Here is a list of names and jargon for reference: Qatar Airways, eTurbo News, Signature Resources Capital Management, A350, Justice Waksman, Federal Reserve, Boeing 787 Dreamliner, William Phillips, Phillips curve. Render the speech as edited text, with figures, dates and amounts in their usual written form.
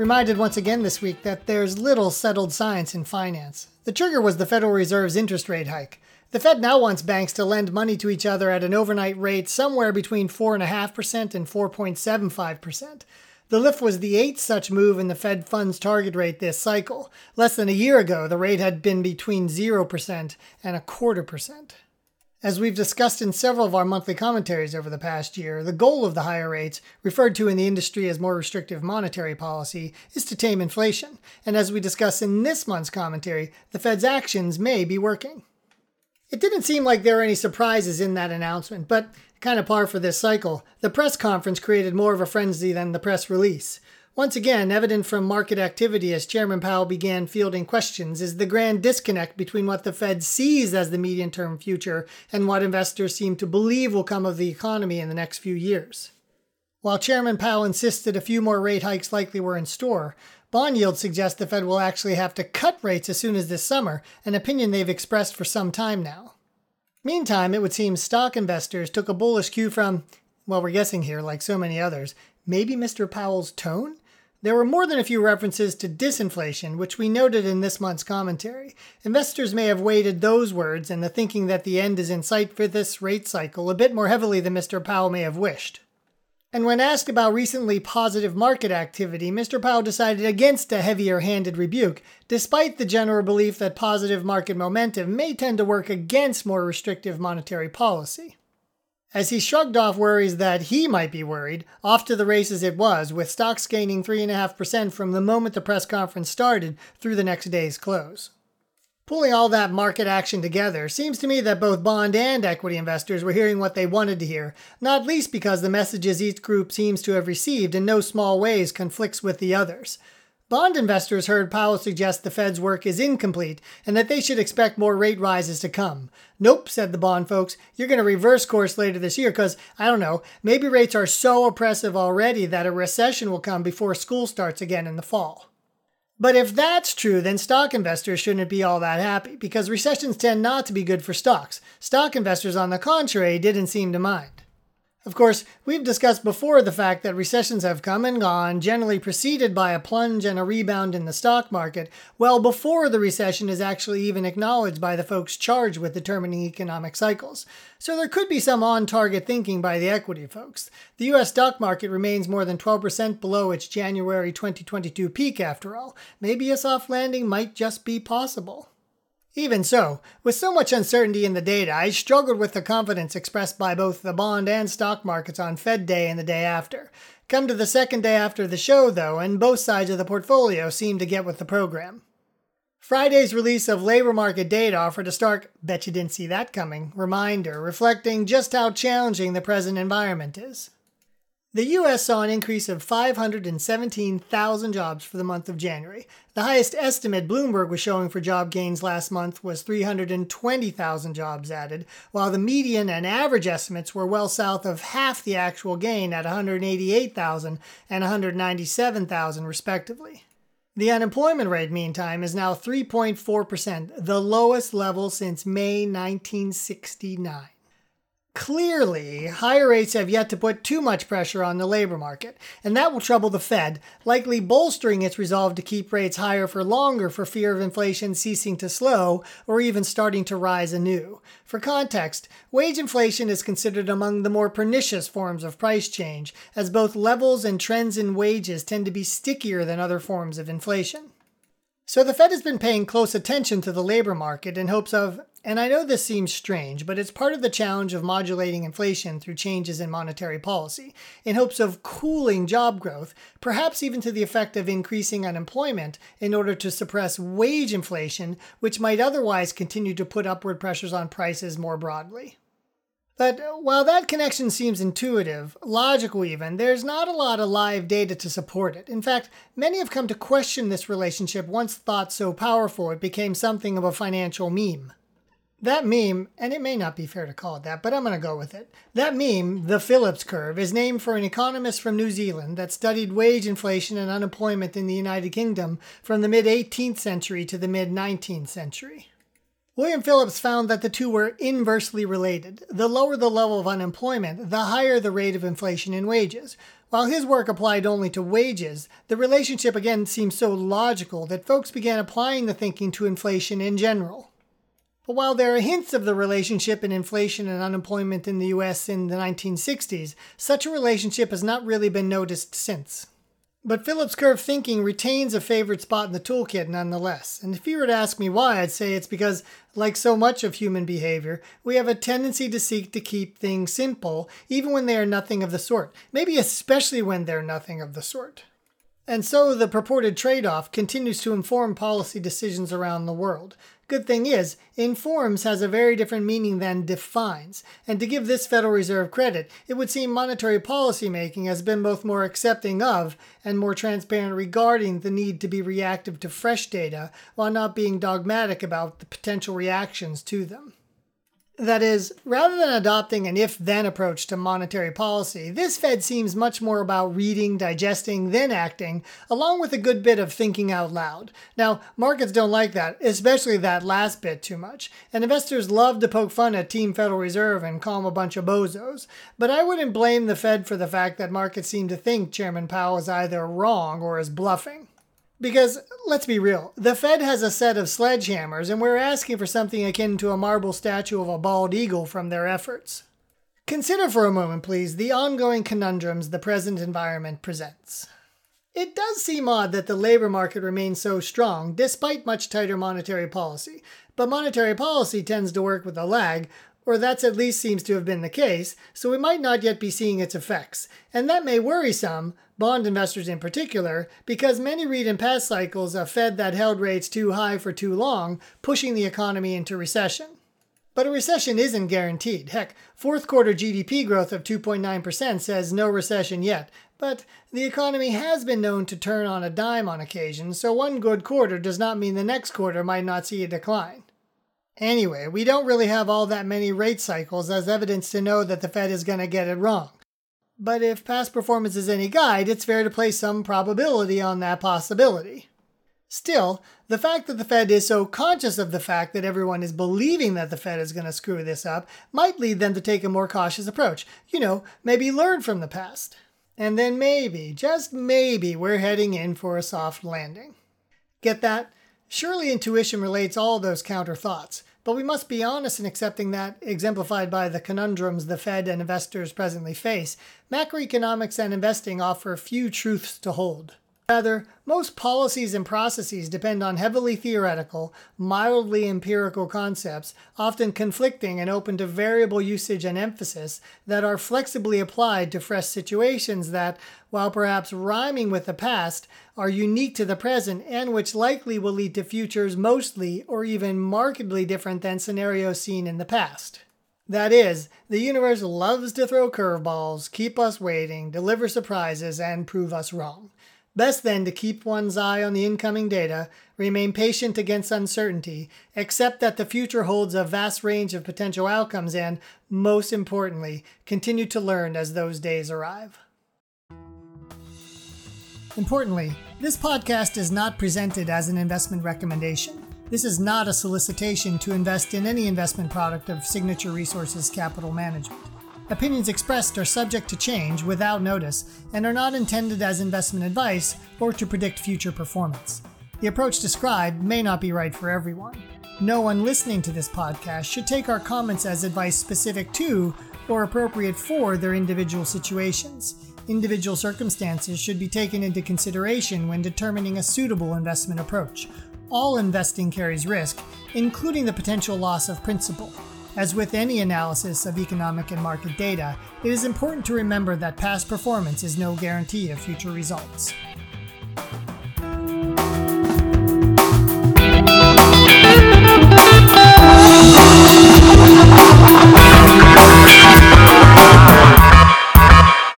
Reminded once again this week that there's little settled science in finance. The trigger was the Federal Reserve's interest rate hike. The Fed now wants banks to lend money to each other at an overnight rate somewhere between 4.5% and 4.75%. The lift was the 8th such move in the Fed funds target rate this cycle. Less than a year ago, the rate had been between 0% and 0.25%. As we've discussed in several of our monthly commentaries over the past year, the goal of the higher rates, referred to in the industry as more restrictive monetary policy, is to tame inflation. And as we discuss in this month's commentary, the Fed's actions may be working. It didn't seem like there were any surprises in that announcement, but kind of par for this cycle, the press conference created more of a frenzy than the press release. Once again, evident from market activity as Chairman Powell began fielding questions is the grand disconnect between what the Fed sees as the medium-term future and what investors seem to believe will come of the economy in the next few years. While Chairman Powell insisted a few more rate hikes likely were in store, bond yields suggest the Fed will actually have to cut rates as soon as this summer, an opinion they've expressed for some time now. Meantime, it would seem stock investors took a bullish cue from, well, we're guessing here, like so many others, maybe Mr. Powell's tone? There were more than a few references to disinflation, which we noted in this month's commentary. Investors may have weighted those words and the thinking that the end is in sight for this rate cycle a bit more heavily than Mr. Powell may have wished. And when asked about recently positive market activity, Mr. Powell decided against a heavier-handed rebuke, despite the general belief that positive market momentum may tend to work against more restrictive monetary policy. As he shrugged off worries that he might be worried, off to the races it was, with stocks gaining 3.5% from the moment the press conference started through the next day's close. Pulling all that market action together, seems to me that both bond and equity investors were hearing what they wanted to hear, not least because the messages each group seems to have received in no small ways conflicts with the others. Bond investors heard Powell suggest the Fed's work is incomplete and that they should expect more rate rises to come. Nope, said the bond folks, you're going to reverse course later this year because, I don't know, maybe rates are so oppressive already that a recession will come before school starts again in the fall. But if that's true, then stock investors shouldn't be all that happy, because recessions tend not to be good for stocks. Stock investors, on the contrary, didn't seem to mind. Of course, we've discussed before the fact that recessions have come and gone, generally preceded by a plunge and a rebound in the stock market, well before the recession is actually even acknowledged by the folks charged with determining economic cycles. So there could be some on-target thinking by the equity folks. The U.S. stock market remains more than 12% below its January 2022 peak after all. Maybe a soft landing might just be possible. Even so, with so much uncertainty in the data, I struggled with the confidence expressed by both the bond and stock markets on Fed Day and the day after. Come to the second day after the show, though, and both sides of the portfolio seemed to get with the program. Friday's release of labor market data offered a stark, bet you didn't see that coming, reminder, reflecting just how challenging the present environment is. The U.S. saw an increase of 517,000 jobs for the month of January. The highest estimate Bloomberg was showing for job gains last month was 320,000 jobs added, while the median and average estimates were well south of half the actual gain at 188,000 and 197,000 respectively. The unemployment rate, meantime, is now 3.4%, the lowest level since May 1969. Clearly, higher rates have yet to put too much pressure on the labor market, and that will trouble the Fed, likely bolstering its resolve to keep rates higher for longer for fear of inflation ceasing to slow or even starting to rise anew. For context, wage inflation is considered among the more pernicious forms of price change, as both levels and trends in wages tend to be stickier than other forms of inflation. So the Fed has been paying close attention to the labor market in hopes of, and I know this seems strange, but it's part of the challenge of modulating inflation through changes in monetary policy, in hopes of cooling job growth, perhaps even to the effect of increasing unemployment in order to suppress wage inflation, which might otherwise continue to put upward pressures on prices more broadly. But while that connection seems intuitive, logical even, there's not a lot of live data to support it. In fact, many have come to question this relationship once thought so powerful it became something of a financial meme. That meme, and it may not be fair to call it that, but I'm going to go with it. That meme, the Phillips curve, is named for an economist from New Zealand that studied wage inflation and unemployment in the United Kingdom from the mid-18th century to the mid-19th century. William Phillips found that the two were inversely related. The lower the level of unemployment, the higher the rate of inflation in wages. While his work applied only to wages, the relationship again seems so logical that folks began applying the thinking to inflation in general. But while there are hints of the relationship in inflation and unemployment in the U.S. in the 1960s, such a relationship has not really been noticed since. But Phillips curve thinking retains a favorite spot in the toolkit nonetheless, and if you were to ask me why, I'd say it's because, like so much of human behavior, we have a tendency to seek to keep things simple, even when they are nothing of the sort, maybe especially when they're nothing of the sort. And so the purported trade-off continues to inform policy decisions around the world. Good thing is, informs has a very different meaning than defines, and to give this Federal Reserve credit, it would seem monetary policymaking has been both more accepting of and more transparent regarding the need to be reactive to fresh data while not being dogmatic about the potential reactions to them. That is, rather than adopting an if-then approach to monetary policy, this Fed seems much more about reading, digesting, then acting, along with a good bit of thinking out loud. Now, markets don't like that, especially that last bit too much, and investors love to poke fun at Team Federal Reserve and call them a bunch of bozos. But I wouldn't blame the Fed for the fact that markets seem to think Chairman Powell is either wrong or is bluffing. Because, let's be real, the Fed has a set of sledgehammers and we're asking for something akin to a marble statue of a bald eagle from their efforts. Consider for a moment, please, the ongoing conundrums the present environment presents. It does seem odd that the labor market remains so strong despite much tighter monetary policy, but monetary policy tends to work with a lag, or that's at least seems to have been the case, so we might not yet be seeing its effects. And that may worry some, bond investors in particular, because many read in past cycles a Fed that held rates too high for too long, pushing the economy into recession. But a recession isn't guaranteed. Heck, fourth quarter GDP growth of 2.9% says no recession yet, but the economy has been known to turn on a dime on occasion, so one good quarter does not mean the next quarter might not see a decline. Anyway, we don't really have all that many rate cycles as evidence to know that the Fed is going to get it wrong. But if past performance is any guide, it's fair to place some probability on that possibility. Still, the fact that the Fed is so conscious of the fact that everyone is believing that the Fed is going to screw this up might lead them to take a more cautious approach. You know, maybe learn from the past. And then maybe, just maybe, we're heading in for a soft landing. Get that? Surely intuition relates all those counter thoughts, but we must be honest in accepting that, exemplified by the conundrums the Fed and investors presently face, macroeconomics and investing offer few truths to hold. Rather, most policies and processes depend on heavily theoretical, mildly empirical concepts, often conflicting and open to variable usage and emphasis, that are flexibly applied to fresh situations that, while perhaps rhyming with the past, are unique to the present and which likely will lead to futures mostly or even markedly different than scenarios seen in the past. That is, the universe loves to throw curveballs, keep us waiting, deliver surprises, and prove us wrong. Best, then, to keep one's eye on the incoming data, remain patient against uncertainty, accept that the future holds a vast range of potential outcomes, and, most importantly, continue to learn as those days arrive. Importantly, this podcast is not presented as an investment recommendation. This is not a solicitation to invest in any investment product of Signature Resources Capital Management. Opinions expressed are subject to change without notice and are not intended as investment advice or to predict future performance. The approach described may not be right for everyone. No one listening to this podcast should take our comments as advice specific to or appropriate for their individual situations. Individual circumstances should be taken into consideration when determining a suitable investment approach. All investing carries risk, including the potential loss of principal. As with any analysis of economic and market data, it is important to remember that past performance is no guarantee of future results.